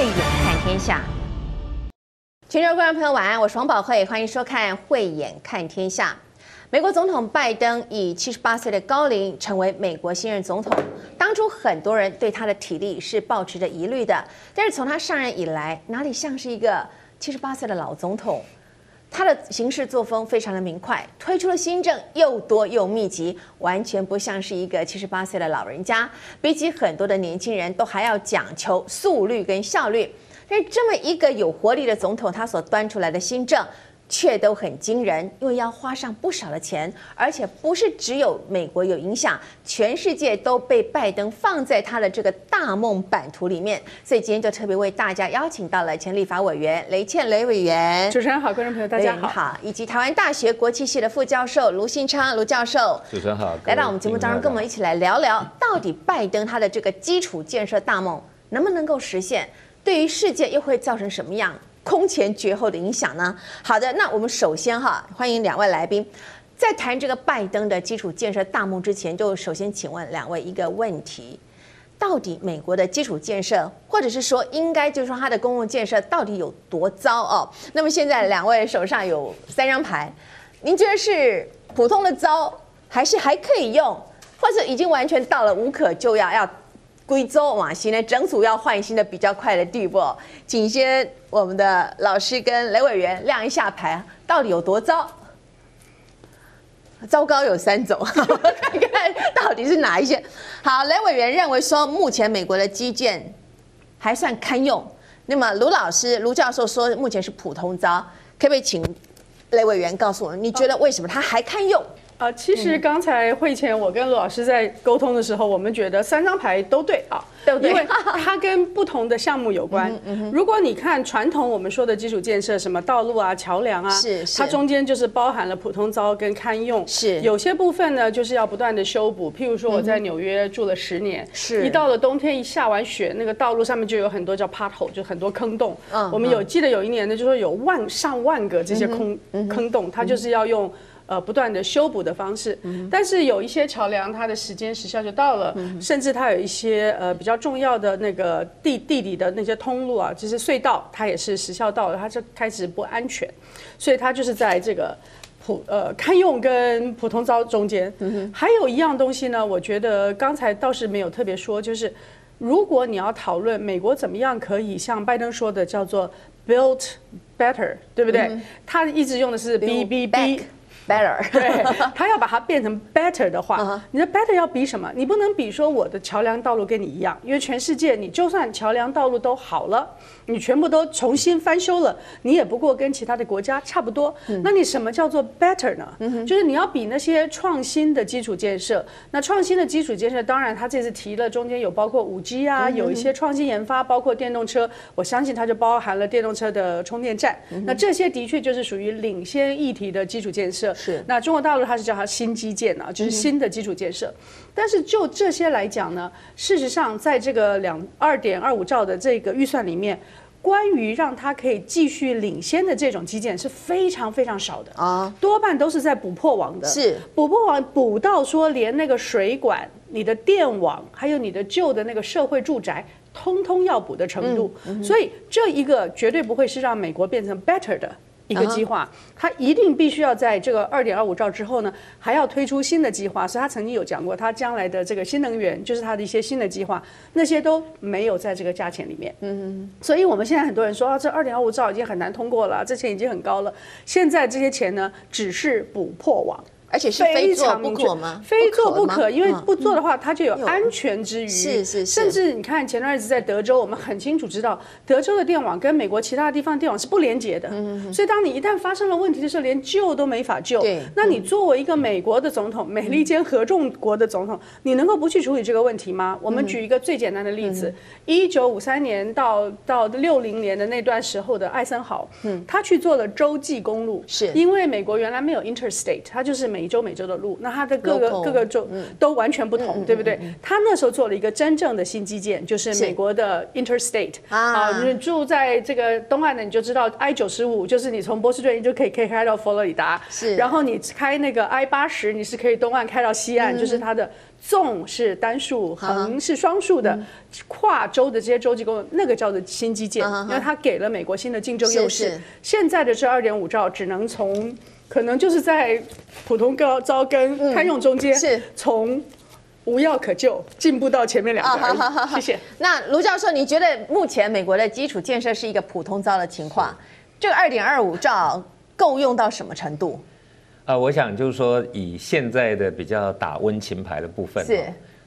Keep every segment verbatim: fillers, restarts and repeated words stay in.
慧眼看天下。全球观众朋友晚安，我是王宝慧，欢迎收看《慧眼看天下》。美国总统拜登以七十八岁的高龄成为美国新任总统。当初很多人对他的体力是抱持着疑虑的，但是从他上任以来，哪里像是一个七十八岁的老总统？ 他的行事作风非常的明快，推出的新政又多又密集，完全不像是一个七十八岁的老人家。比起很多的年轻人都还要讲求速率跟效率，但是这么一个有活力的总统，他所端出来的新政却都很惊人，因为要花上不少的钱，而且不是只有美国有影响，全世界都被拜登放在他的这个大梦版图里面。所以今天就特别为大家邀请到了前立法委员雷倩雷委员，主持人好，观众朋友大家好，好，以及台湾大学国际系的副教授卢信昌卢教授，主持人好，来到我们节目当中，跟我们一起来聊聊，到底拜登他的这个基础建设大梦能不能够实现，对于世界又会造成什么样？ 空前绝后的影响呢？好的，那我们首先哈，欢迎两位来宾。在谈这个拜登的基础建设大梦之前，就首先请问两位一个问题：到底美国的基础建设，或者是说应该就是说它的公共建设到底有多糟哦？那么现在两位手上有三张牌，您觉得是普通的糟，还是还可以用，或者已经完全到了无可救药要？ 贵州嘛，现在整组要换新的比较快的地步，请先我们的老师跟雷委员亮一下牌，到底有多糟？糟糕有三种，我们看看到底是哪一些。好，雷委员认为说，目前美国的基建还算堪用。那么卢老师、卢教授说，目前是普通糟，可不可以请雷委员告诉我，你觉得为什么它还堪用？ 啊，其实刚才会前我跟卢老师在沟通的时候，我们觉得三张牌都对啊，对不对？因为它跟不同的项目有关。如果你看传统我们说的基础建设，什么道路啊、桥梁啊，是它中间就是包含了普通糟跟堪用。是有些部分呢，就是要不断的修补。譬如说我在纽约住了十年，是一到了冬天一下完雪，那个道路上面就有很多叫 pothole， 就很多坑洞。嗯，我们有记得有一年呢，就说有万上万个这些坑坑洞，它就是要用。 呃，不断的修补的方式，嗯、但是有一些桥梁，它的时间时效就到了，嗯、甚至它有一些呃比较重要的那个地地理的那些通路啊，就是隧道，它也是时效到了，它就开始不安全，所以它就是在这个普呃堪用跟普通糟中间。嗯、还有一样东西呢，我觉得刚才倒是没有特别说，就是如果你要讨论美国怎么样可以像拜登说的叫做 build better， 对不对？嗯、他一直用的是 B B B。 better， 对，他要把它变成 better 的话， uh huh. 你的 better 要比什么？你不能比说我的桥梁道路跟你一样，因为全世界你就算桥梁道路都好了，你全部都重新翻修了，你也不过跟其他的国家差不多。嗯、那你什么叫做 better 呢？嗯、就是你要比那些创新的基础建设。那创新的基础建设，当然他这次提了，中间有包括 五G 啊，嗯、有一些创新研发，包括电动车，我相信它就包含了电动车的充电站。嗯、那这些的确就是属于领先议题的基础建设。 是，那中国大陆它是叫它新基建啊，就是新的基础建设。嗯、但是就这些来讲呢，事实上在这个两二点二五兆的这个预算里面，关于让它可以继续领先的这种基建是非常非常少的啊，多半都是在补破网的，是补破网补到说连那个水管、你的电网，还有你的旧的那个社会住宅。 通通要补的程度，嗯嗯、所以这一个绝对不会是让美国变成 better 的一个计划，嗯、它一定必须要在这个 二点二五兆之后呢，还要推出新的计划。所以他曾经有讲过，他将来的这个新能源就是他的一些新的计划，那些都没有在这个价钱里面。嗯，所以我们现在很多人说啊，这 二点二五兆已经很难通过了，这钱已经很高了。现在这些钱呢，只是补破网。 而且是非做不可吗？非做不可，因为不做的话，它就有安全之虞。是是是。甚至你看前段日子在德州，我们很清楚知道，德州的电网跟美国其他地方的电网是不连接的。嗯。所以当你一旦发生了问题的时候，连救都没法救。对。那你作为一个美国的总统，美利坚合众国的总统，你能够不去处理这个问题吗？我们举一个最简单的例子：一九五三年到到六零年的那段时候的艾森豪，嗯，他去做了洲际公路，是因为美国原来没有 interstate， 他就是美。每一周每周的录，那他的各个 Local, 各个州都完全不同，嗯、对不对？嗯嗯、他那时候做了一个真正的新基建，就是美国的 Interstate 啊，你、呃、住在这个东岸的你就知道 I 九十五就是你从波士顿就可以可以开到佛罗里达，是，然后你开那个 I 八十你是可以东岸开到西岸，嗯、就是它的。 纵是单数，横是双数的，跨州的这些州际公，那个叫做新基建，因为它给了美国新的竞争优势。现在的这 二点五 兆只能从，可能就是在普通高招跟堪用中间，从无药可救进步到前面两个。好好好，谢谢。那卢教授，你觉得目前美国的基础建设是一个普通招的情况，这个 二点二五 兆够用到什么程度？ 呃，我想就是说，以现在的比较打温情牌的部分、哦，是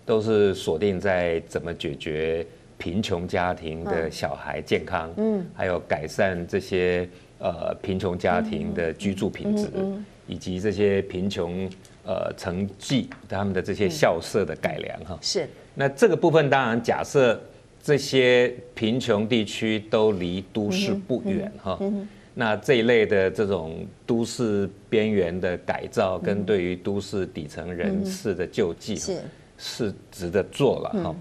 都是锁定在怎么解决贫穷家庭的小孩健康，嗯，还有改善这些呃贫穷家庭的居住品质，嗯嗯嗯、以及这些贫穷呃层级他们的这些校舍的改良哈、哦。是。那这个部分当然假设这些贫穷地区都离都市不远哈、哦。嗯嗯嗯 那这一类的这种都市边缘的改造，跟对于都市底层人士的救济，是值得做了哈。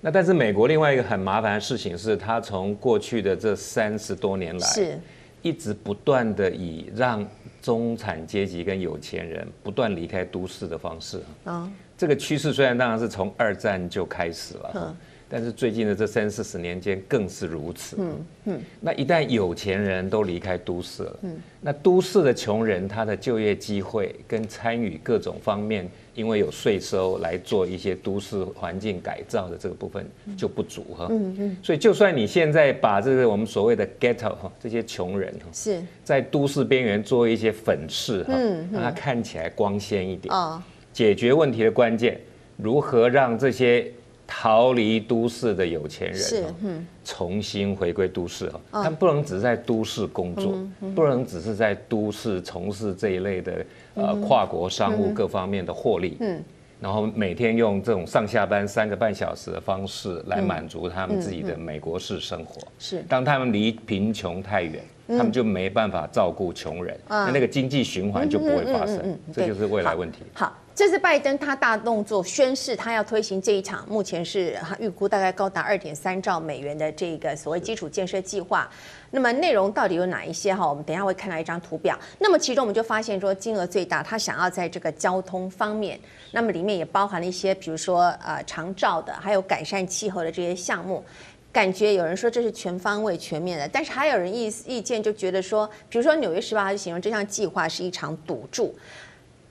那但是美国另外一个很麻烦的事情是，它从过去的这三十多年来，一直不断的以让中产阶级跟有钱人不断离开都市的方式。啊，这个趋势虽然当然是从二战就开始了。 但是最近的这三四十年间更是如此。嗯嗯，那一旦有钱人都离开都市了，嗯，那都市的穷人他的就业机会跟参与各种方面，因为有税收来做一些都市环境改造的这个部分就不足哈。嗯嗯，所以就算你现在把这个我们所谓的 ghetto 哈，这些穷人哈，是在都市边缘做一些粉饰哈，让它看起来光鲜一点。啊，解决问题的关键如何让这些 逃离都市的有钱人，嗯，重新回归都市哈，他们不能只是在都市工作，不能只是在都市从事这一类的呃跨国商务各方面的获利，嗯，然后每天用这种上下班三个半小时的方式来满足他们自己的美国式生活。是，当他们离贫穷太远，他们就没办法照顾穷人，那那个经济循环就不会发生，这就是未来问题。好。 这次拜登他大动作宣示，他要推行这一场，目前是预估大概高达 二点三 兆美元的这个所谓基础建设计划。那么内容到底有哪一些哈？我们等一下会看到一张图表。那么其中我们就发现说，金额最大，他想要在这个交通方面，那么里面也包含了一些，比如说呃长照的，还有改善气候的这些项目。 感觉有人说这是全方位、全面的，但是还有人意意见就觉得说，比如说《纽约时报》他就形容这项计划是一场赌注。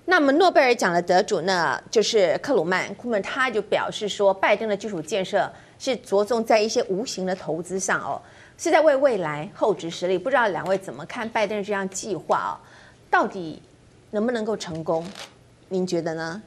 那么诺贝尔奖的得主呢，就是克鲁曼。克鲁曼他就表示说，拜登的基础建设是着重在一些无形的投资上哦，是在为未来厚植实力。不知道两位怎么看拜登这样计划啊、哦？到底能不能够成功？您觉得呢？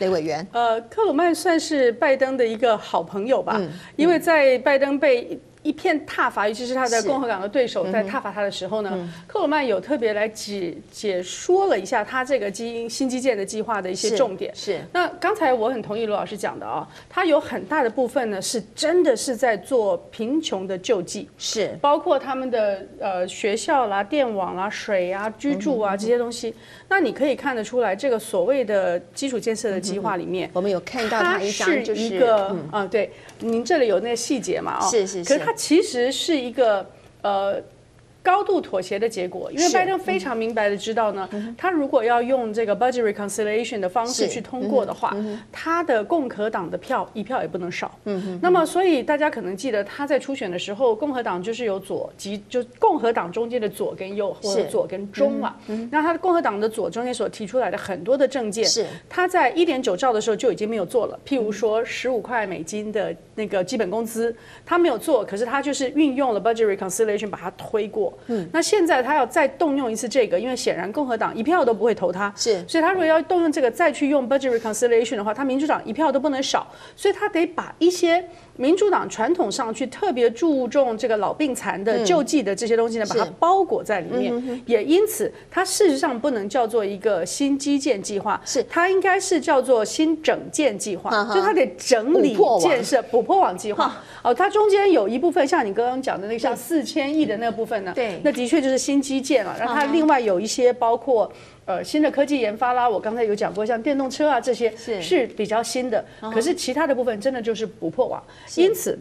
雷委员，呃，克鲁曼算是拜登的一个好朋友吧，嗯嗯、因为在拜登被一片挞伐，尤其是他的共和党的对手在挞伐他的时候呢，嗯、克鲁曼有特别来解解说了一下他这个基因新基建的计划的一些重点。是，是那刚才我很同意罗老师讲的啊、哦，他有很大的部分呢是真的是在做贫穷的救济，是包括他们的呃学校啦、电网啦、水啊、居住啊、嗯、这些东西。 那你可以看得出来，这个所谓的基础建设的计划里面，我们有看到它是一个啊，对，您这里有那个细节嘛？哦，是是是。可是它其实是一个呃高度妥协的结果，因为拜登非常明白的知道呢，他如果要用这个 budget reconciliation 的方式去通过的话，他的共和党的票一票也不能少。嗯。那么，所以大家可能记得他在初选的时候，共和党就是有左及就共和党中间的左跟右或者左跟中啊。嗯。那他的共和党的左中间所提出来的很多的政见，是他在 一点九 兆的时候就已经没有做了。譬如说十五块美金的那个基本工资，他没有做，可是他就是运用了 budget reconciliation 把它推过。嗯。那现在他要再动用一次这个，因为显然共和党一票都不会投他，是。所以他如果要动用这个再去用 budget reconciliation 的话，他民主党一票都不能少，所以他得把一些 民主党传统上去特别注重这个老病残的救济的这些东西呢，把它包裹在里面，也因此它事实上不能叫做一个新基建计划，是它应该是叫做新整建计划，就它得整理建设补破网计划。哦，它中间有一部分像你刚刚讲的那个像四千亿的那个部分呢，对，那的确就是新基建了。然后它另外有一些包括呃新的科技研发啦，我刚才有讲过，像电动车啊这些是比较新的，可是其他的部分真的就是不破网，因此。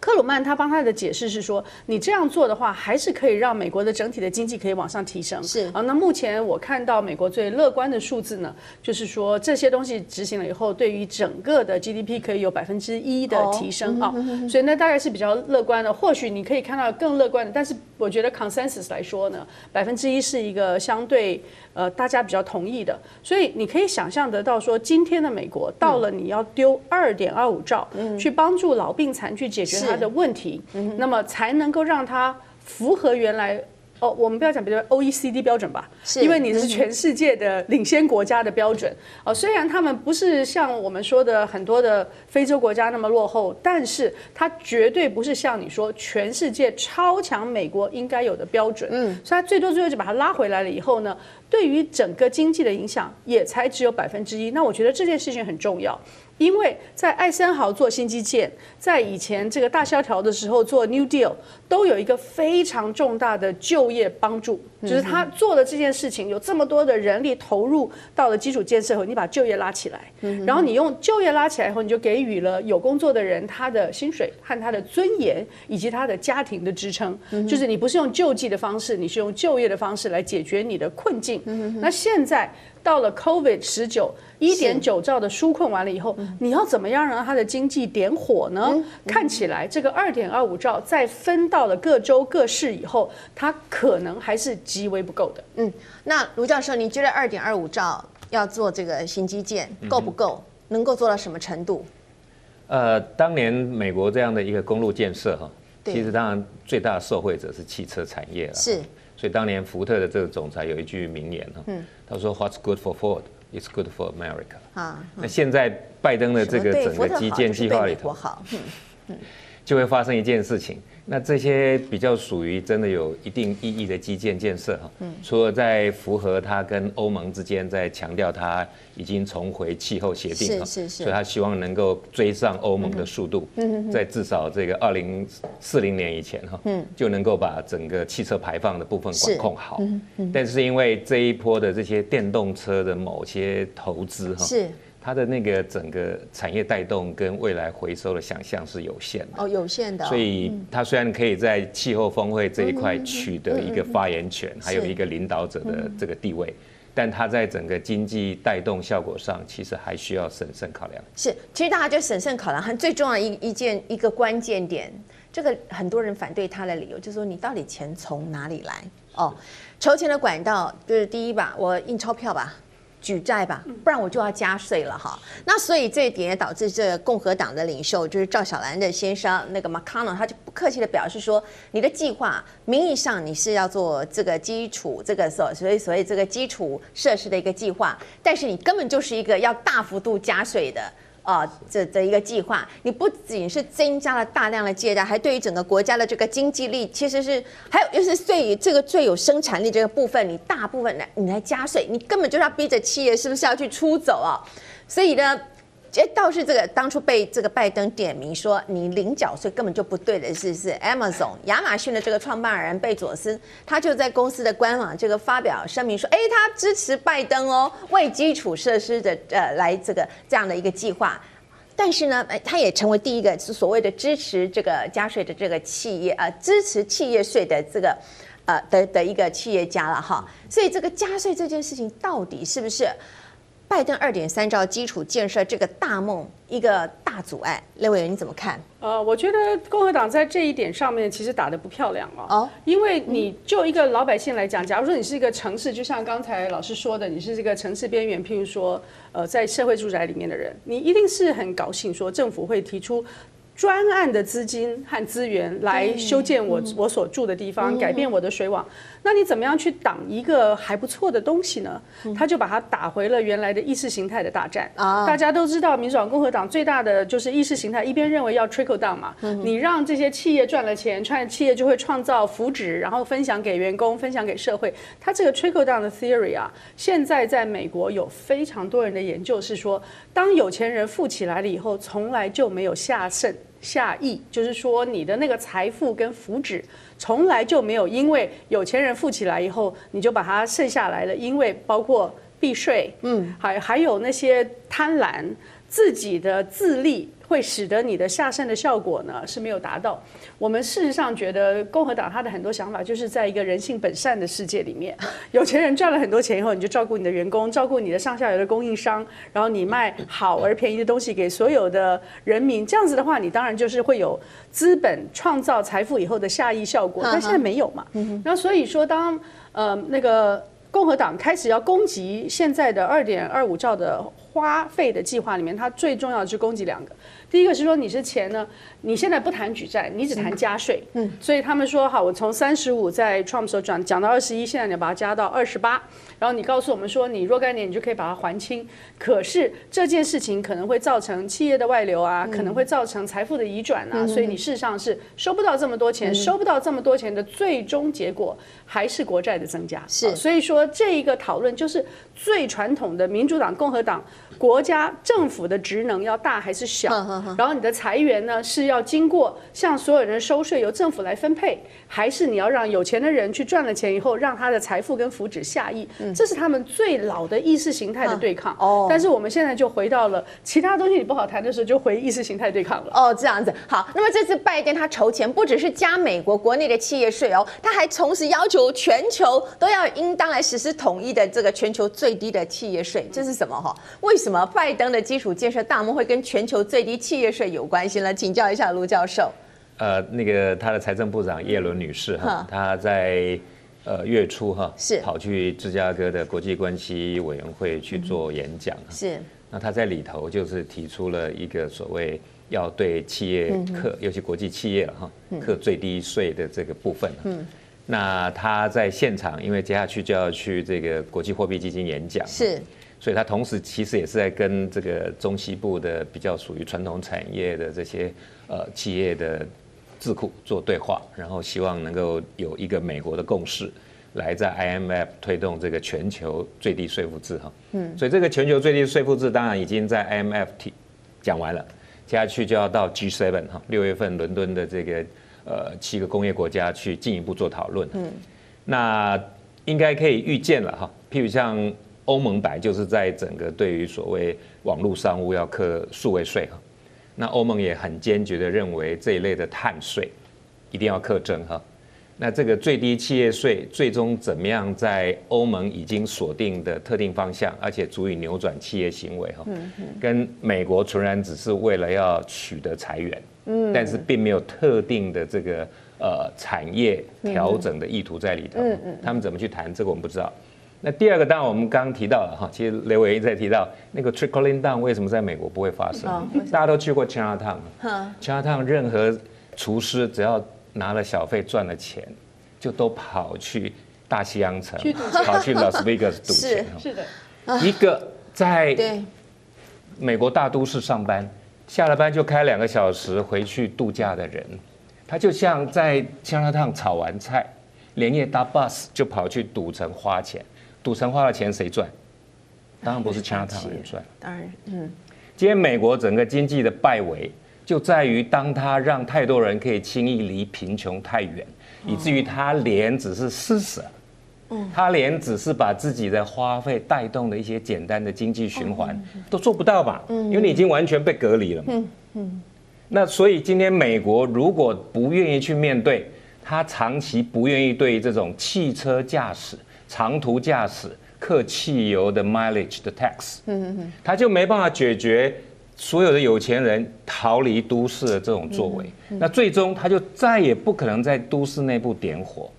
克鲁曼他帮他的解释是说，你这样做的话，还是可以让美国的整体的经济可以往上提升。是啊，那目前我看到美国最乐观的数字呢，就是说这些东西执行了以后，对于整个的 G D P 可以有百分之一的提升啊、哦哦，所以那大概是比较乐观的。或许你可以看到更乐观的，但是我觉得 consensus 来说呢，百分之一是一个相对呃大家比较同意的，所以你可以想象得到说，今天的美国到了你要丢二点二五兆、嗯、去帮助老病残去解决它。 的问题，那么才能够让它符合原来哦，我们不要讲别的 O E C D 标准吧，因为你是全世界的领先国家的标准哦。虽然他们不是像我们说的很多的非洲国家那么落后，但是它绝对不是像你说全世界超强美国应该有的标准。嗯，所以它最多最后就把它拉回来了以后呢，对于整个经济的影响也才只有百分之一。那我觉得这件事情很重要。 因为在艾森豪做新基建，在以前这个大萧条的时候做 New Deal， 都有一个非常重大的就业帮助，就是他做了这件事情，有这么多的人力投入到了基础建设后，你把就业拉起来，然后你用就业拉起来后，你就给予了有工作的人他的薪水和他的尊严以及他的家庭的支撑，就是你不是用救济的方式，你是用就业的方式来解决你的困境。那现在。 到了 COVID 十九 一点九兆的纾困完了以后，你要怎么样让它的经济点火呢？嗯、看起来这个 二点二五兆再分到了各州各市以后，它可能还是极为不够的。嗯，那卢教授，你觉得 二点二五兆要做这个新基建够不够？嗯、能够做到什么程度？呃，当年美国这样的一个公路建设哈，其实当然最大的受惠者是汽车产业了。是。 所以当年福特的这个总裁有一句名言哈，他说 "What's good for Ford is good for America"。啊，那现在拜登的这个整个基建计划里头，就会发生一件事情。那这些比较属于真的有一定意义的基建建设哈，除了在符合他跟欧盟之间在强调他已经重回气候协定哈，所以他希望能够追上欧盟的速度，在至少这个二零四零年以前哈，就能够把整个汽车排放的部分管控好。但是因为这一波的这些电动车的某些投资哈。 它的那个整个产业带动跟未来回收的想象是有限的哦，有限的。所以它虽然可以在气候峰会这一块取得一个发言权，还有一个领导者的这个地位，但它在整个经济带动效果上，其实还需要审慎考量。是，其实大家就审慎考量，它最重要的一一件一个关键点，这个很多人反对它的理由就是说，你到底钱从哪里来？哦，筹钱的管道就是第一吧，我印钞票吧。 举债吧，不然我就要加税了哈。那所以这一点也导致这共和党的领袖就是赵小兰的先生那个 McConnell， 他就不客气的表示说，你的计划名义上你是要做这个基础这个所所以所以这个基础设施的一个计划，但是你根本就是一个要大幅度加税的。 啊、哦，这的一个计划，你不仅是增加了大量的借贷，还对于整个国家的这个经济力，其实是还有就是最这个最有生产力这个部分，你大部分来你来加税，你根本就是要逼着企业是不是要去出走啊？所以呢，这倒是这个当初被这个拜登点名说你零缴税根本就不对的是是 Amazon 亚马逊的这个创办人贝佐斯，他就在公司的官网这个发表声明说，哎，他支持拜登哦，为基础设施的呃来这个这样的一个计划。 但是呢，他也成为第一个是所谓的支持这个加税的这个企业啊、呃，支持企业税的这个，呃的的一个企业家了哈。所以这个加税这件事情到底是不是拜登 二点三兆基础建设这个大梦一个大阻碍？雷委员你怎么看？呃，我觉得共和党在这一点上面其实打得不漂亮哦。哦，因为你就一个老百姓来讲，假如说你是一个城市，就像刚才老师说的，你是这个城市边缘，譬如说。 呃，在社会住宅里面的人，你一定是很高兴，说政府会提出专案的资金和资源来修建我我所住的地方，改变我的水网。那你怎么样去挡一个还不错的东西呢？他就把它打回了原来的意识形态的大战。大家都知道，民主党、共和党最大的就是意识形态，一边认为要 trickle down 嘛，你让这些企业赚了钱，创企业就会创造福祉，然后分享给员工，分享给社会。他这个 trickle down 的 theory 啊，现在在美国有非常多人的。 研究是说，当有钱人富起来了以后，从来就没有下剩。下溢，就是说你的那个财富跟福祉从来就没有因为有钱人富起来以后你就把它剩下来了，因为包括避税，嗯，还还有那些贪婪，自己的自利会使得你的下剩的效果呢是没有达到。我们事实上觉得共和党他的很多想法就是在一个人性本善的世界里面，有钱人赚了很多钱以后，你就照顾你的员工，照顾你的上下游的供应商，然后你卖好而便宜的东西给所有的人民，这样子的话你当然就是会有资本创造财富以后的下溢效果，但现在没有嘛。那所以说当呃那个共和党开始要攻击现在的二点二五兆的花费的计划里面，它最重要的是攻击两个。第一个是说你是钱呢，你现在不谈举债，你只谈加税。嗯，所以他们说好，我从三十五在 Trump 时候转讲到二十一，现在你要把它加到二十八，然后你告诉我们说你若干年你就可以把它还清。可是这件事情可能会造成企业的外流啊，可能会造成财富的移转啊，所以你事实上是收不到这么多钱，收不到这么多钱的最终结果还是国债的增加。是，所以说这一个讨论就是最传统的民主党、共和党。国家政府的职能要大还是小？然后你的财源呢是要经过向所有人收税，由政府来分配，还是你要让有钱的人去赚了钱以后，让他的财富跟福祉下溢？这是他们最老的意识形态的对抗。哦，但是我们现在就回到了其他东西你不好谈的时候，就回意识形态对抗了。哦，这样子好。那么这次拜登他筹钱，不只是加美国国内的企业税哦，他还同时要求全球都要应当来实施统一的这个全球最低的企业税。这是什么？哈，为什么？为什么拜登的基础建设大梦会跟全球最低企业税有关系呢？请教一下卢教授。呃，那个他的财政部长耶伦女士哈，她在呃月初哈是跑去芝加哥的国际关系委员会去做演讲，嗯、是。那她在里头就是提出了一个所谓要对企业课，嗯、尤其国际企业了哈，课最低税的这个部分。嗯。那她在现场，因为接下去就要去这个国际货币基金演讲，是。所以他同时其实也是在跟这个中西部的比较属于传统产业的这些呃企业的智库做对话，然后希望能够有一个美国的共识，来在 I M F 推动这个全球最低税负制哈。嗯，所以这个全球最低税负制当然已经在 I M F 提讲完了，接下去就要到 G 七 哈，六月份伦敦的这个呃七个工业国家去进一步做讨论。嗯，那应该可以预见了哈，譬如像。欧盟白就是在整个对于所谓网络商务要课数位税哈，那欧盟也很坚决的认为这一类的碳税一定要课征哈。那这个最低企业税最终怎么样在欧盟已经锁定的特定方向，而且足以扭转企业行为哈，跟美国纯然只是为了要取得财源，但是并没有特定的这个呃产业调整的意图在里头，他们怎么去谈这个我们不知道。那第二个，当然我们刚刚提到了哈，其实雷伟一再提到那个 trickling down 为什么在美国不会发生？大家都去过 Chinatown，Chinatown 任何厨师只要拿了小费赚了钱，就都跑去大西洋城，跑去 Las Vegas 赌钱。是的，一个在美国大都市上班，下了班就开两个小时回去度假的人，他就像在 Chinatown 炒完菜，连夜搭 bus 就跑去赌城花钱。赌城花的钱谁赚？当然不是 Chinatown 人赚。当然，嗯。今天美国整个经济的败围，就在于当他让太多人可以轻易离贫穷太远，以至于他连只是施舍，他连只是把自己的花费带动的一些简单的经济循环都做不到吧？因为你已经完全被隔离了嘛。嗯嗯。那所以今天美国如果不愿意去面对，他长期不愿意对这种汽车驾驶。长途驾驶克汽油的 mileage 的 tax， 他就没办法解决所有的有钱人逃离都市的这种作为，那最终他就再也不可能在都市内部点火。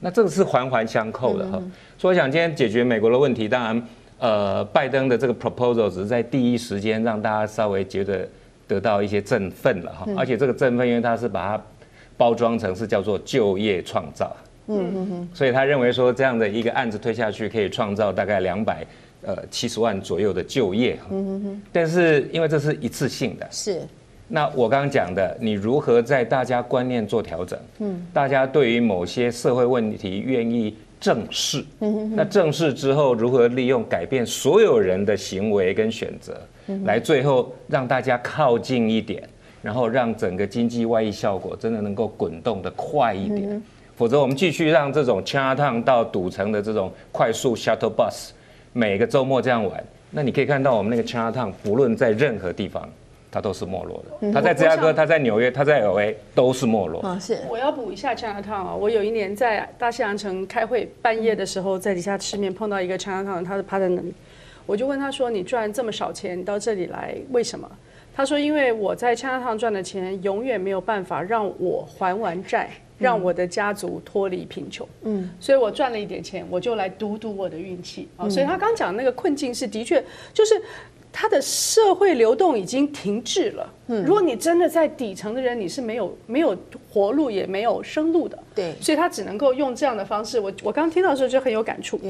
那这个是环环相扣的哈。所以我想今天解决美国的问题，当然，呃，拜登的这个 proposal 只是在第一时间让大家稍微觉得得到一些振奋了哈。而且这个振奋，因为他是把它包装成是叫做就业创造。嗯，所以他认为说这样的一个案子推下去可以创造大概两百呃七十万左右的就业。嗯，但是因为这是一次性的，是。那我刚刚讲的，你如何在大家观念做调整？嗯，大家对于某些社会问题愿意正视。嗯，那正视之后，如何利用改变所有人的行为跟选择，来最后让大家靠近一点，然后让整个经济外溢效果真的能够滚动的快一点，否则我们继续让这种Chinatown到赌城的这种快速 shuttle bus 每个周末这样玩，那你可以看到我们那个Chinatown不论在任何地方，它都是没落的。它在芝加哥，它在纽约，它在 L A 都是没落。我要补一下 Chinatown 啊，我有一年在大西洋城开会，半夜的时候在底下吃面，碰到一个 Chinatown， 他是趴在那里。我就问他说：“你赚这么少钱，你到这里来为什么？”他说：“因为我在 Chinatown 赚的钱，永远没有办法让我还完债，让我的家族脱离贫穷。嗯，所以我赚了一点钱，我就来赌赌我的运气啊。所以他刚讲那个困境是的确，就是他的社会流动已经停滞了。嗯，如果你真的在底层的人，你是没有没有活路，也没有生路的。对，所以他只能够用这样的方式。我我刚听到的时候就很有感触。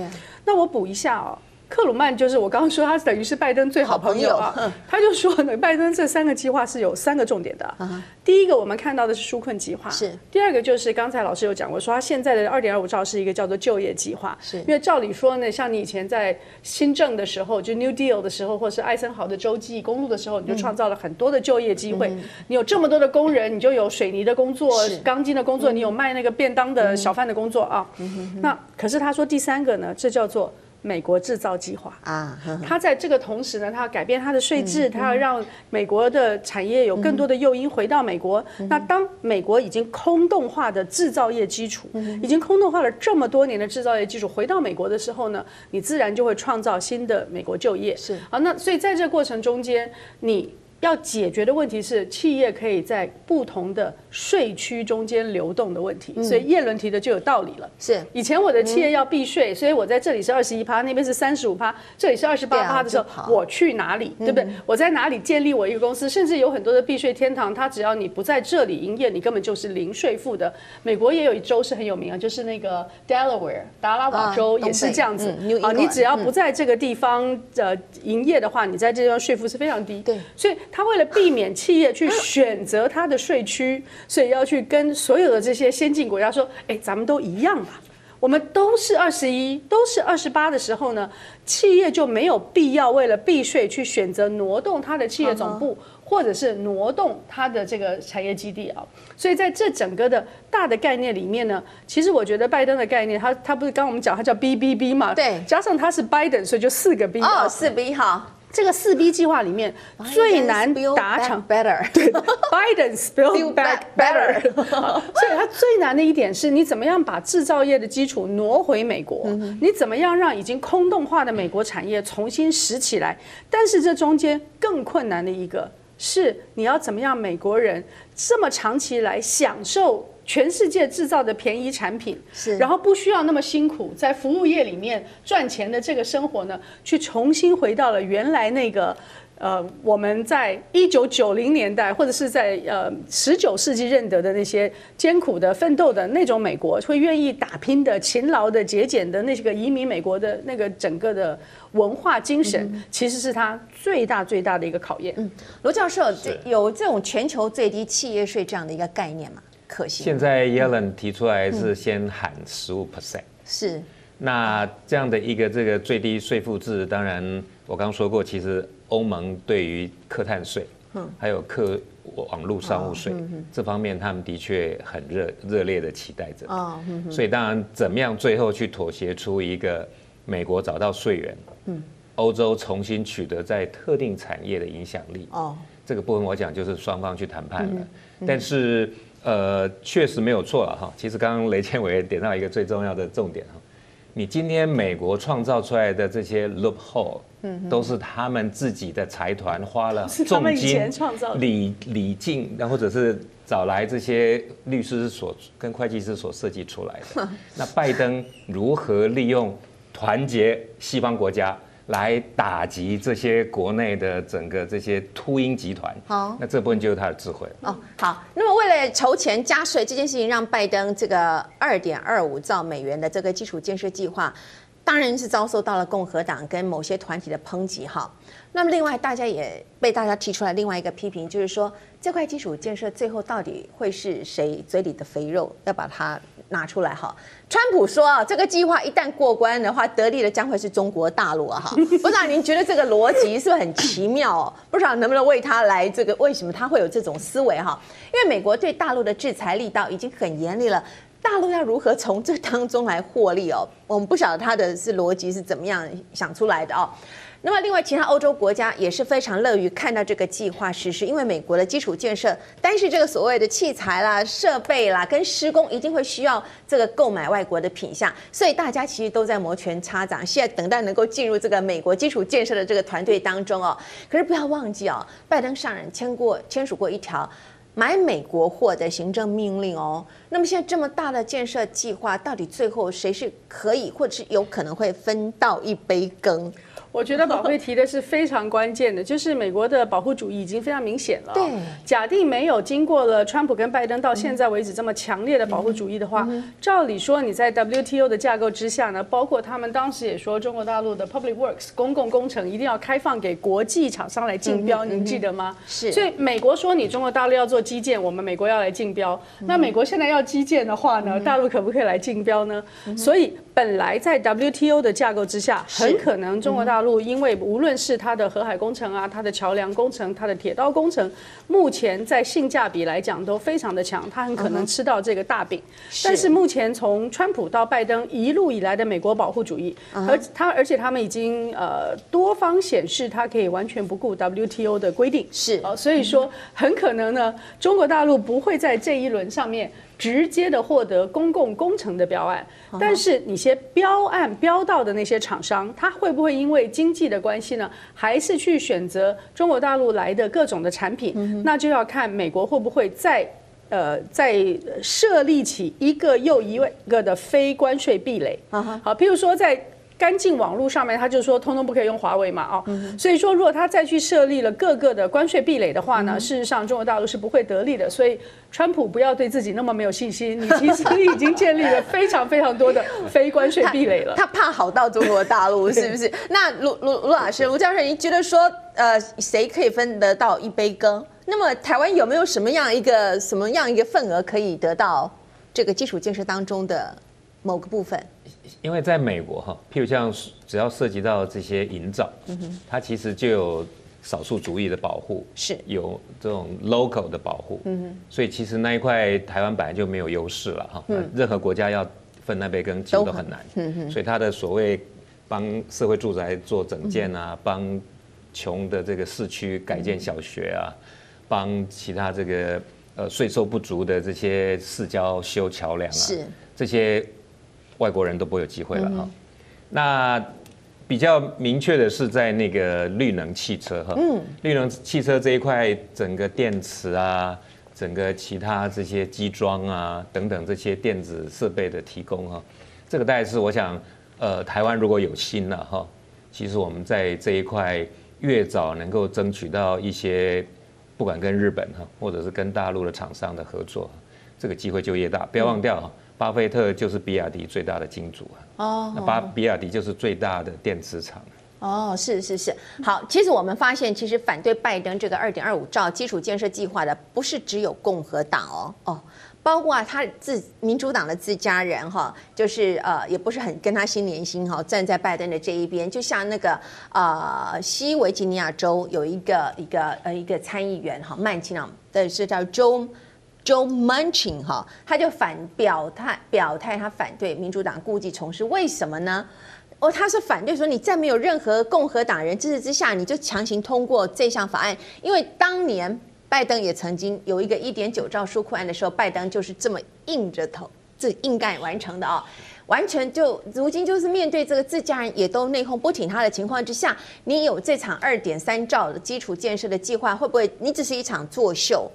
那我补一下啊、哦。”克鲁曼就是我刚刚说，他等于是拜登最好朋友啊。他就说，拜登这三个计划是有三个重点的、啊。第一个我们看到的是纾困计划，是。第二个就是刚才老师有讲过，说他现在的二点二五兆是一个叫做就业计划，是。因为照理说呢，像你以前在新政的时候，就 New Deal 的时候，或是艾森豪的洲际公路的时候，你就创造了很多的就业机会。嗯、你有这么多的工人，你就有水泥的工作、钢筋的工作，嗯、你有卖那个便当的小贩的工作啊。嗯、哼哼那可是他说第三个呢，这叫做美国制造计划啊，他在这个同时呢，他要改变他的税制，他要让美国的产业有更多的诱因回到美国。那当美国已经空洞化的制造业基础，已经空洞化了这么多年的制造业基础回到美国的时候呢，你自然就会创造新的美国就业。是啊，那所以在这个过程中间，你要解决的问题是企业可以在不同的税区中间流动的问题，所以叶伦提的就有道理了。是，以前我的企业要避税，所以我在这里是二十一趴，那边是三十五趴，这里是二十八趴的时候，我去哪里，对不对？我在哪里建立我一个公司？甚至有很多的避税天堂，它只要你不在这里营业，你根本就是零税负的。美国也有一州是很有名啊，就是那个 Delaware 达拉瓦州也是这样子啊，你只要不在这个地方呃营业的话，你在这地方税负是非常低。对，所以他为了避免企业去选择它的税区，所以要去跟所有的这些先进国家说：“哎，咱们都一样吧，我们都是二十一，都是二十八的时候呢，企业就没有必要为了避税去选择挪动它的企业总部，或者是挪动它的这个产业基地啊。”所以在这整个的大的概念里面呢，其实我觉得拜登的概念，他他不是刚刚我们讲他叫 B B B 嘛？对，加上他是 Biden， 所以就四个 B 哦，四 B 好。这个四 B 计划里面最难达成 ，better， 对 ，Biden's build back better， 所以它最难的一点是你怎么样把制造业的基础挪回美国，你怎么样让已经空洞化的美国产业重新拾起来？但是这中间更困难的一个是你要怎么样美国人这么长期来享受全世界制造的便宜产品，是，然后不需要那么辛苦，在服务业里面赚钱的这个生活呢，去重新回到了原来那个，呃，我们在一九九零年代或者是在呃十九世纪认得的那些艰苦的奋斗的那种美国，会愿意打拼的、勤劳的、节俭的那些个移民美国的那个整个的文化精神，其实是他最大最大的一个考验。嗯，罗教授有这种全球最低企业税这样的一个概念吗？现在 Yellen 提出来是先喊 百分之十五， 是。那这样的一个这个最低税负制，当然我刚说过，其实欧盟对于客碳税，还有客网络商务税这方面，他们的确很热热烈的期待着。所以当然怎么样最后去妥协出一个美国找到税源，欧洲重新取得在特定产业的影响力，这个部分我讲就是双方去谈判了，但是。呃，确实没有错了哈。其实刚刚雷建伟点到一个最重要的重点哈，你今天美国创造出来的这些 loophole， 都是他们自己的财团花了重金、礼礼敬，或者是找来这些律师所跟会计师所设计出来的。那拜登如何利用团结西方国家来打击这些国内的整个这些秃鹰集团，好，那这部分就是他的智慧哦。好，那么为了筹钱加税这件事情，让拜登这个二点二五兆美元的这个基础建设计划，当然是遭受到了共和党跟某些团体的抨击哈。那么另外，大家也被大家提出来另外一个批评，就是说这块基础建设最后到底会是谁嘴里的肥肉，要把它拿出来哈。川普说啊，这个计划一旦过关的话，得利的将会是中国大陆啊哈。不知道您觉得这个逻辑是不是很奇妙哦？不知道能不能为他来这个为什么他会有这种思维哈？因为美国对大陆的制裁力道已经很严厉了。 大陆要如何从这当中来获利哦？我们不晓得它的是逻辑是怎么样想出来的哦。那么，另外其他欧洲国家也是非常乐于看到这个计划实施，因为美国的基础建设，但是这个所谓的器材啦、设备啦跟施工一定会需要这个购买外国的品项，所以大家其实都在摩拳擦掌，现在等待能够进入这个美国基础建设的这个团队当中哦。可是不要忘记哦，拜登上任签过签署过一条。 买美国货的行政命令哦，那么现在这么大的建设计划，到底最后谁是可以，或者是有可能会分到一杯羹？我觉得宝贝提的是非常关键的，就是美国的保护主义已经非常明显了。对，假定没有经过了川普跟拜登到现在为止这么强烈的保护主义的话，照理说你在 W T O 的架构之下呢，包括他们当时也说中国大陆的 Public Works 公共工程一定要开放给国际厂商来竞标，您记得吗？是。所以美国说你中国大陆要做。 基建，我们美国要来竞标。那美国现在要基建的话呢，大陆可不可以来竞标呢？所以本来在 W T O 的架构之下，很可能中国大陆因为无论是它的河海工程啊、它的桥梁工程、它的铁道工程，目前在性价比来讲都非常的强，它很可能吃到这个大饼。但是目前从川普到拜登一路以来的美国保护主义，而他而且他们已经呃多方显示，他可以完全不顾 W T O 的规定。是哦，所以说很可能呢。 中国大陆不会在这一轮上面直接的获得公共工程的标案，但是你些标案标到的那些厂商，他会不会因为经济的关系呢，还是去选择中国大陆来的各种的产品？那就要看美国会不会再呃再设立起一个又一个的非关税壁垒。好，譬如说在。 干净网络上面，他就说通通不可以用华为嘛，哦，所以说如果他再去设立了各个的关税壁垒的话呢，事实上中国大陆是不会得利的。所以川普不要对自己那么没有信心，你其实已经建立了非常非常多的非关税壁垒了。他, 他怕好到中国大陆是不是？那卢卢卢老师，卢教授，您觉得说，呃，谁可以分得到一杯羹？那么台湾有没有什么样一个什么样一个份额可以得到这个基础建设当中的某个部分？ 因为在美国哈，譬如像只要涉及到这些营造，嗯、它其实就有少数族裔的保护，是有这种 local 的保护，嗯、所以其实那一块台湾本来就没有优势了哈。嗯、任何国家要分那杯羹，其实都很难。嗯、所以它的所谓帮社会住宅做整建啊，嗯、帮穷的这个市区改建小学啊，嗯、帮其他这个呃税收不足的这些市郊修桥梁啊，是这些。 外国人都不会有机会了哈、哦。那比较明确的是在那个绿能汽车哈，嗯，绿能汽车这一块，整个电池啊，整个其他这些机装啊等等这些电子设备的提供哈、哦，这个大概是我想，呃，台湾如果有心了哈，其实我们在这一块越早能够争取到一些，不管跟日本哈，或者是跟大陆的厂商的合作，这个机会就越大，不要忘掉哈。嗯 巴菲特就是比亚迪最大的金主啊！哦，那巴比亚迪就是最大的电池厂。哦，是是是，好。其实我们发现，其实反对拜登这个 二点二五兆基础建设计划的，不是只有共和党哦哦，包括啊他自民主党的自家人哈，就是呃也不是很跟他心连心哈，站在拜登的这一边。就像那个呃西维吉尼亚州有一个一个呃一个参议员哈，曼奇朗的是叫 Joe。 Joe Manchin 哈，他就反表态，表态他反对民主党故技重施，为什么呢？哦，他是反对说，你在没有任何共和党人支持之下，你就强行通过这项法案，因为当年拜登也曾经有一个 一点九兆纾困案的时候，拜登就是这么硬着头，这硬干完成的啊、哦。 完全就如今就是面对这个自家人也都内讧不挺他的情况之下，你有这场 二点三兆的基础建设的计划，会不会你只是一场作秀？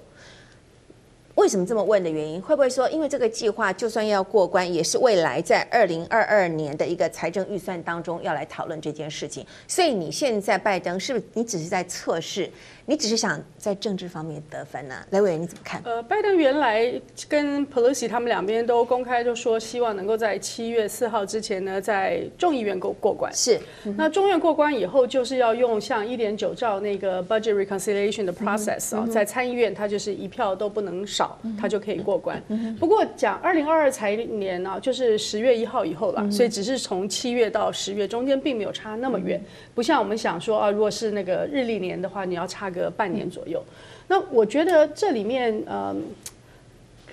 为什么这么问的原因，会不会说因为这个计划就算要过关，也是未来在二零二二年的一个财政预算当中要来讨论这件事情？所以你现在拜登是不是你只是在测试，你只是想在政治方面得分呢、啊？雷委员你怎么看？呃，拜登原来跟 Pelosi 他们两边都公开就说希望能够在七月四号之前呢，在众议院过过关。是，嗯、那众院过关以后，就是要用像一点九兆那个 budget reconciliation 的 process 啊、嗯，嗯、在参议院它就是一票都不能少。他就可以过关。不过讲二零二二财年啊，就是十月一号以后了，所以只是从七月到十月中间并没有差那么远，不像我们想说啊，如果是那个日历年的话，你要差个半年左右。那我觉得这里面，嗯，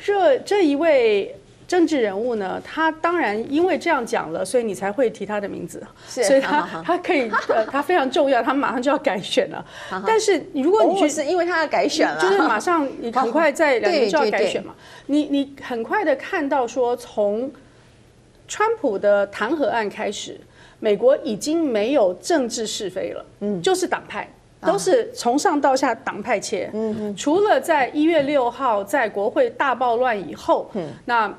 这这一位政治人物呢，他当然因为这样讲了，所以你才会提他的名字，所以他好好他可以、呃，他非常重要，他马上就要改选了。好好但是你如果你觉得、哦、是因为他要改选了，就是马上你很快在两年就要改选嘛，你你很快的看到说，从川普的弹劾案开始，美国已经没有政治是非了，嗯，就是党派。都是从上到下党派切，嗯，除了在一月六号在国会大暴乱以后，嗯，那。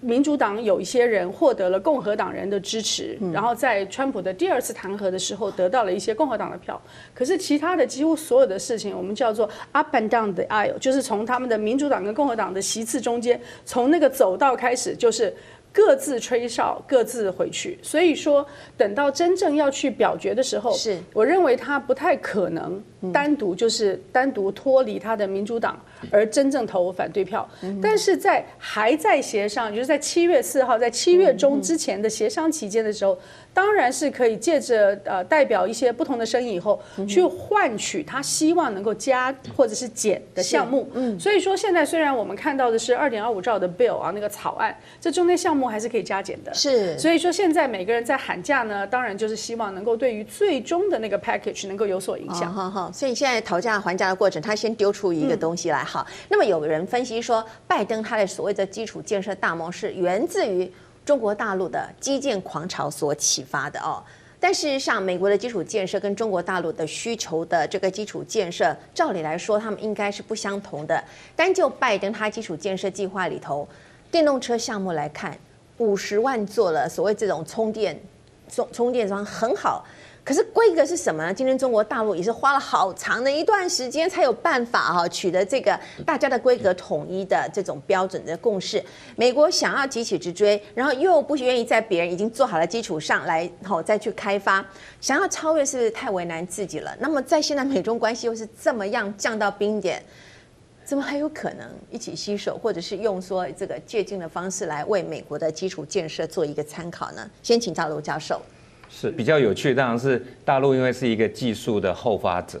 民主党有一些人获得了共和党人的支持，然后在川普的第二次弹劾的时候得到了一些共和党的票。可是其他的几乎所有的事情，我们叫做 up and down the aisle， 就是从他们的民主党跟共和党的席次中间，从那个走道开始，就是各自吹哨，各自回去。所以说，等到真正要去表决的时候，是我认为他不太可能单独就是单独脱离他的民主党。而真正投反对票，但是在还在协商，就是在七月四号，在七月中之前的协商期间的时候，当然是可以借着呃代表一些不同的声音以后，去换取他希望能够加或者是减的项目。所以说现在虽然我们看到的是二点二五兆的 bill 啊，那个草案，这中间项目还是可以加减的。是，所以说现在每个人在喊价呢，当然就是希望能够对于最终的那个 package 能够有所影响。好好，所以现在讨价还价的过程，他先丢出一个东西来。好，那么有人分析说，拜登他的所谓的基础建设大梦是源自于中国大陆的基建狂潮所启发的哦。但事实上，美国的基础建设跟中国大陆的需求的这个基础建设，照理来说，他们应该是不相同的。单就拜登他基础建设计划里头，电动车项目来看，五十万座了，所谓这种充电充充电桩很好。可是规格是什么呢？今天中国大陆也是花了好长的一段时间才有办法哈、啊、取得这个大家的规格统一的这种标准的共识。美国想要急起直追，然后又不愿意在别人已经做好的基础上来吼、哦、再去开发，想要超越是不是太为难自己了？那么在现在美中关系又是这么样降到冰点，怎么还有可能一起携手，或者是用说这个借鉴的方式来为美国的基础建设做一个参考呢？先请教罗教授。是比较有趣，当然是大陆因为是一个技术的后发者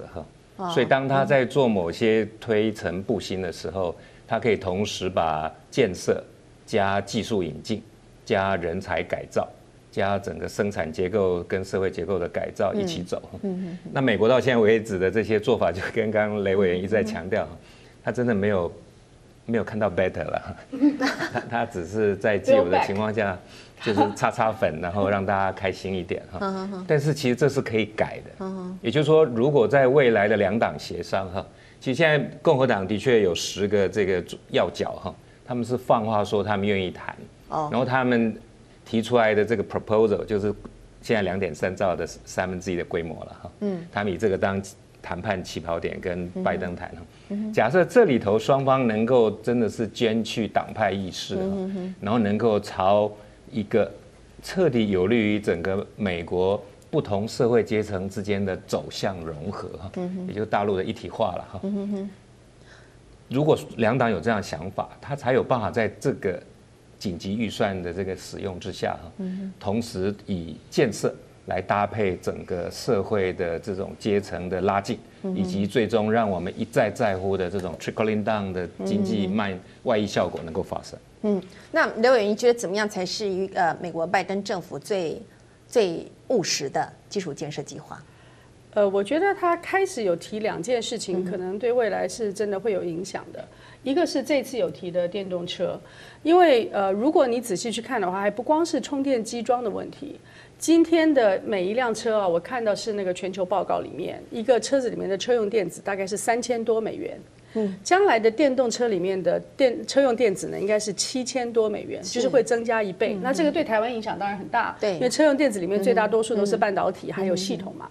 哈，所以当他在做某些推陈布新的时候，他可以同时把建设加技术引进、加人才改造、加整个生产结构跟社会结构的改造一起走。嗯、那美国到现在为止的这些做法，就跟刚刚雷委员一再强调，他真的没有没有看到 better 了，他他只是在既有的情况下。就是擦擦粉，然后让大家开心一点哈。但是其实这是可以改的。也就是说，如果在未来的两党协商哈，其实现在共和党的确有十个这个要角哈，他们是放话说他们愿意谈。然后他们提出来的这个 proposal 就是现在两点三兆的三分之一的规模了哈。嗯。他们以这个当谈判起跑点跟拜登谈。假设这里头双方能够真的是兼去党派意识，然后能够朝一个彻底有利于整个美国不同社会阶层之间的走向融合，也就是大陆的一体化了哈。如果两党有这样想法，他才有办法在这个紧急预算的这个使用之下，同时以建设来搭配整个社会的这种阶层的拉近，以及最终让我们一再在乎的这种 trickling down 的经济慢外溢效果能够发生。嗯，那雷委员，你觉得怎么样才是一呃美国拜登政府最最务实的基础建设计划？呃，我觉得他开始有提两件事情，可能对未来是真的会有影响的。一个是这次有提的电动车，因为呃，如果你仔细去看的话，还不光是充电基桩的问题。今天的每一辆车啊，我看到是那个全球报告里面，一个车子里面的车用电子大概是三千多美元。嗯，将来的电动车里面的电车用电子呢，应该是七千多美元，就是会增加一倍。那这个对台湾影响当然很大，对，因为车用电子里面最大多数都是半导体还有系统嘛，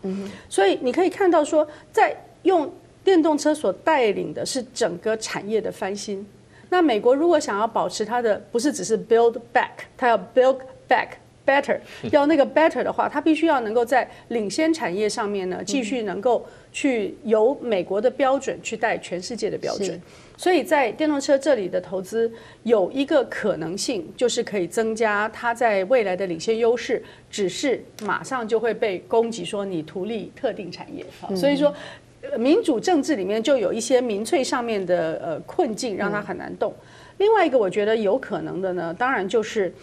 所以你可以看到说，在用电动车所带领的是整个产业的翻新。那美国如果想要保持它的，不是只是 build back， 它要 build back。better 要那个 better 的话，它必须要能够在领先产业上面呢，继续能够去由美国的标准去带全世界的标准。所以在电动车这里的投资有一个可能性，就是可以增加它在未来的领先优势，只是马上就会被攻击说你图利特定产业。所以说，民主政治里面就有一些民粹上面的呃困境，让它很难动。另外一个我觉得有可能的呢，当然就是。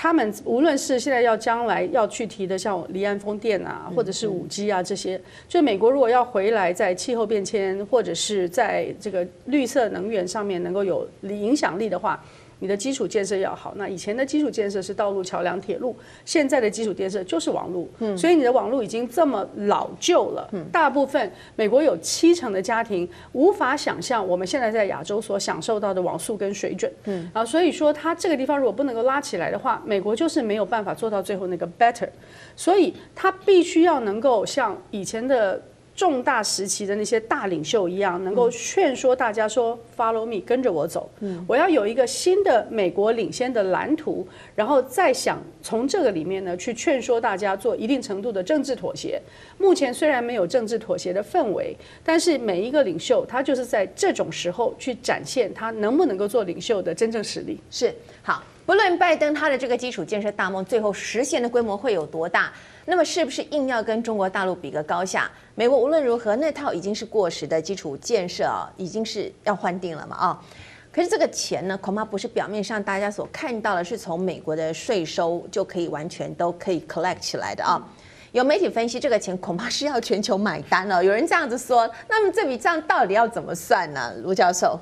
他们无论是现在要将来要去提的，像离岸风电啊，或者是五 G 啊这些，就美国如果要回来在气候变迁或者是在这个绿色能源上面能够有影响力的话，你的基础建设要好。那以前的基础建设是道路、桥梁、铁路，现在的基础建设就是网路。所以你的网路已经这么老旧了，大部分美国有七成的家庭无法想象我们现在在亚洲所享受到的网速跟水准。嗯啊，所以说它这个地方如果不能够拉起来的话，美国就是没有办法做到最后那个 better。所以它必须要能够像以前的重大时期的那些大领袖一样，能够劝说大家说 follow me， 跟着我走。我要有一个新的美国领先的蓝图，然后再想从这个里面呢去劝说大家做一定程度的政治妥协。目前虽然没有政治妥协的氛围，但是每一个领袖他就是在这种时候去展现他能不能够做领袖的真正实力。是，好，不论拜登他的这个基础建设大梦最后实现的规模会有多大，那么是不是硬要跟中国大陆比个高下？美国无论如何，那套已经是过时的基础建设啊，已经是要换定了嘛啊。可是这个钱呢，恐怕不是表面上大家所看到的，是从美国的税收就可以完全都可以 collect 起来的啊。有媒体分析，这个钱恐怕是要全球买单了。有人这样子说，那么这笔账到底要怎么算呢？卢教授。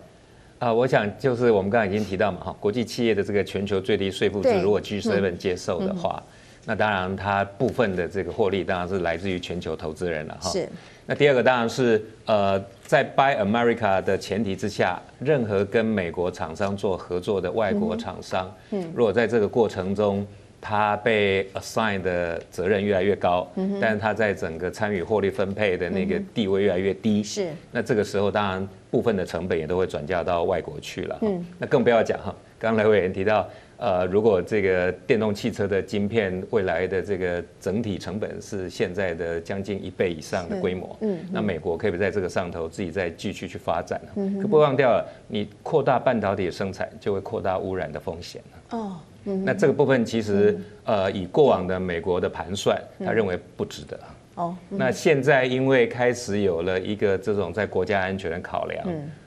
啊，我想就是我们刚才已经提到嘛，哈，国际企业的这个全球最低税负制，如果 G 七 接受的话。嗯嗯，那当然，它部分的这个获利当然是来自于全球投资人了哈。是。那第二个当然是呃，在 Buy America 的前提之下，任何跟美国厂商做合作的外国厂商，嗯，如果在这个过程中，他被 assign 的责任越来越高，嗯，但是他在整个参与获利分配的那个地位越来越低。是。那这个时候，当然部分的成本也都会转嫁到外国去了。嗯。那更不要讲哈，刚才委员提到。呃，如果这个电动汽车的晶片未来的这个整体成本是现在的将近一倍以上的规模，嗯，那美国可以在这个上头自己再继续去发展，嗯，可不忘掉了，你扩大半导体的生产就会扩大污染的风险哦，嗯，那这个部分其实呃，以过往的美国的盘算，他认为不值得。哦，那现在因为开始有了一个这种在国家安全的考量。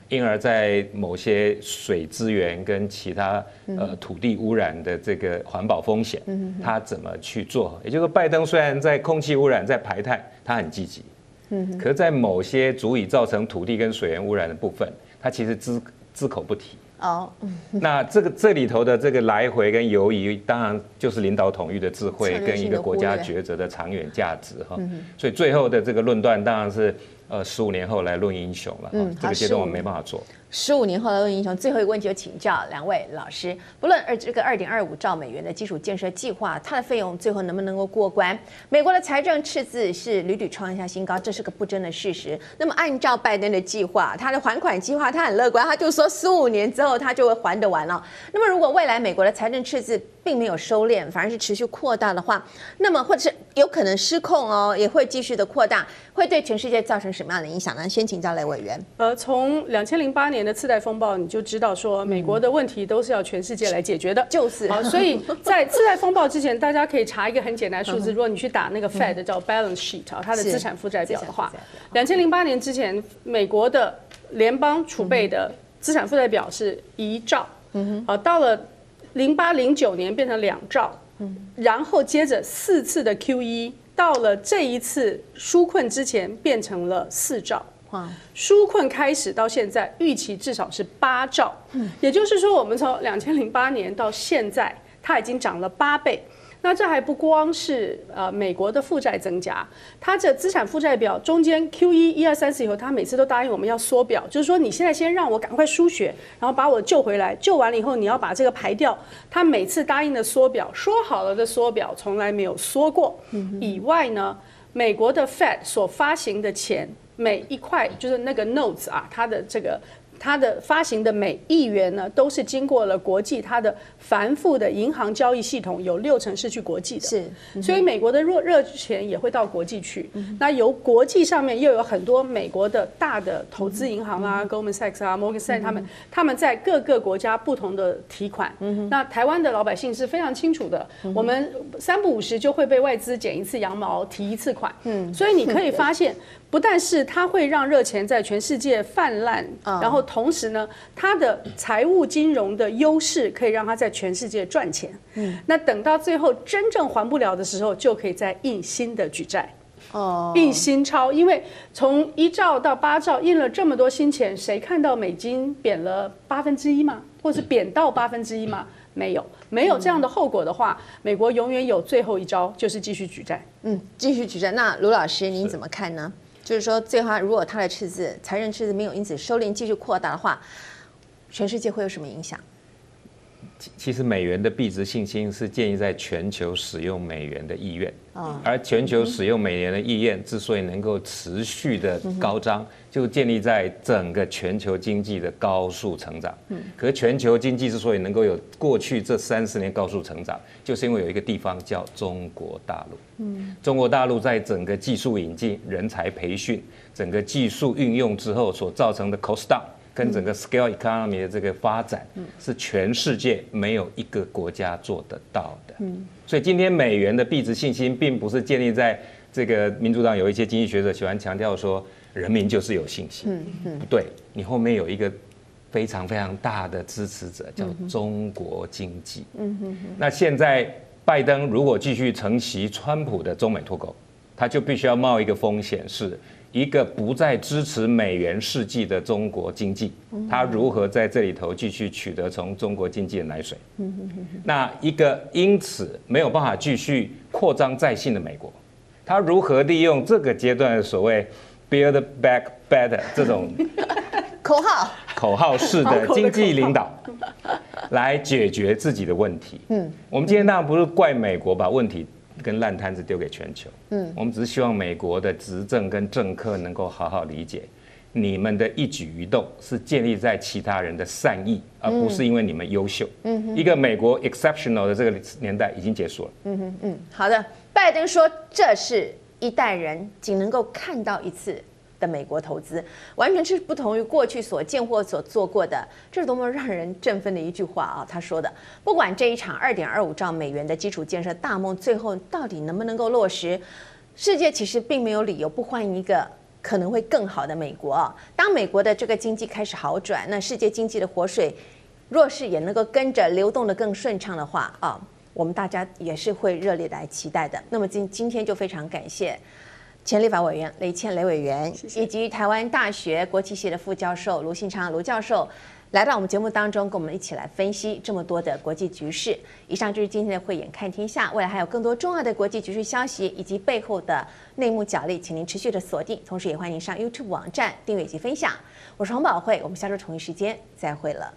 因而，在某些水资源跟其他呃土地污染的这个环保风险，他怎么去做？也就是说，拜登虽然在空气污染、在排碳，他很积极，嗯，可是在某些足以造成土地跟水源污染的部分，他其实只只口不提。哦，那这个这里头的这个来回跟犹疑，当然就是领导统御的智慧跟一个国家抉择的长远价值哈。所以最后的这个论断，当然是。呃，十五年后来论英雄了，嗯，这个阶段我们没办法做。十五年后来论英雄，最后一个问题就请教两位老师，不论二这个二点二五兆美元的基础建设计划，它的费用最后能不能够过关？美国的财政赤字是屡屡创下新高，这是个不争的事实。那么按照拜登的计划，他的还款计划，他很乐观，他就说十五年之后他就会还得完了。那么如果未来美国的财政赤字并没有收敛，反而是持续扩大的话，那么或者是有可能失控哦，也会继续的扩大，会对全世界造成什么样的影响呢？先请教雷委员。呃，从两千零八年的次贷风暴，你就知道说，美国的问题都是要全世界来解决的，就是。好，所以在次贷风暴之前，大家可以查一个很简单的数字，如果你去打那个 Fed 叫 balance sheet 啊，它的资产负债表的话，两千零八年之前，美国的联邦储备的资产负债表是一兆，嗯，好，到了零八零九年变成两兆，嗯，然后接着四次的 Q E。到了这一次纾困之前，变成了四兆。纾困开始到现在，预期至少是八兆。也就是说，我们从两千零八年到现在，它已经涨了八倍。那这还不光是呃美国的负债增加，它的资产负债表中间 Q 一一二三四以后，它每次都答应我们要缩表，就是说你现在先让我赶快输血，然后把我救回来，救完了以后你要把这个排掉。它每次答应的缩表，说好了的缩表从来没有缩过。以外呢，美国的 Fed 所发行的钱，每一块就是那个 notes 啊，它的这个。 它的发行的每一元呢，都是经过了国际它的繁复的银行交易系统，有六成是去国际的，是，嗯、所以美国的热热钱也会到国际去。嗯、那由国际上面又有很多美国的大的投资银行啊、嗯、Goldman Sachs 啊、Morgan Stanley 他们，嗯、他们在各个国家不同的提款。嗯、那台湾的老百姓是非常清楚的，嗯、我们三不五时就会被外资剪一次羊毛，提一次款。嗯，所以你可以发现。不但是它会让热钱在全世界泛滥，嗯、然后同时呢，它的财务金融的优势可以让它在全世界赚钱。嗯，那等到最后真正还不了的时候，就可以再印新的举债，哦，印新钞。因为从一兆到八兆印了这么多新钱，谁看到美金贬了八分之一嘛，或是贬到八分之一嘛？ 没有，没有这样的后果的话，美国永远有最后一招，就是继续举债。嗯，继续举债。那卢老师您怎么看呢？ 就是说，最后如果它的赤字、财政赤字没有因此收敛、继续扩大的话，全世界会有什么影响？其实，美元的币值信心是建立在全球使用美元的意愿，而全球使用美元的意愿之所以能够持续的高涨，就建立在整个全球经济的高速成长。可全球经济之所以能够有过去这三十年高速成长，就是因为有一个地方叫中国大陆。 中国大陆在整个技术引进、人才培训、整个技术运用之后所造成的 cost down 跟整个 scale economy 的这个发展，是全世界没有一个国家做得到的。所以今天美元的币值信心，并不是建立在这个民主党有一些经济学者喜欢强调说，人民就是有信心。不对，你后面有一个。 非常非常大的支持者叫中国经济。嗯、那现在拜登如果继续承袭川普的中美脱钩，他就必须要冒一个风险，是一个不再支持美元世纪的中国经济，他如何在这里头继续取得从中国经济的奶水？嗯、哼哼那一个因此没有办法继续扩张在信的美国，他如何利用这个阶段的所谓 build back better 这种？口号口号式的经济领导来解决自己的问题。嗯，我们今天当然不是怪美国把问题跟烂摊子丢给全球。嗯，我们只是希望美国的执政跟政客能够好好理解，你们的一举一动是建立在其他人的善意，而不是因为你们优秀。嗯，一个美国 exceptional 的这个年代已经结束了。嗯嗯嗯，好的。拜登说，这是一代人仅能够看到一次。 的美国投资完全是不同于过去所见或所做过的，这是多么让人振奋的一句话啊！他说的，不管这一场 二点二五兆美元的基础建设大梦最后到底能不能够落实，世界其实并没有理由不欢迎一个可能会更好的美国啊！当美国的这个经济开始好转，那世界经济的活水若是也能够跟着流动得更顺畅的话啊，我们大家也是会热烈来期待的。那么今今天就非常感谢。 前立法委员雷倩雷委员，谢谢以及台湾大学国际系的副教授卢信昌卢教授，来到我们节目当中，跟我们一起来分析这么多的国际局势。以上就是今天的慧眼看天下，未来还有更多重要的国际局势消息以及背后的内幕角力，请您持续的锁定，同时也欢迎您上 YouTube 网站订阅以及分享。我是洪宝慧，我们下周同一时间再会了。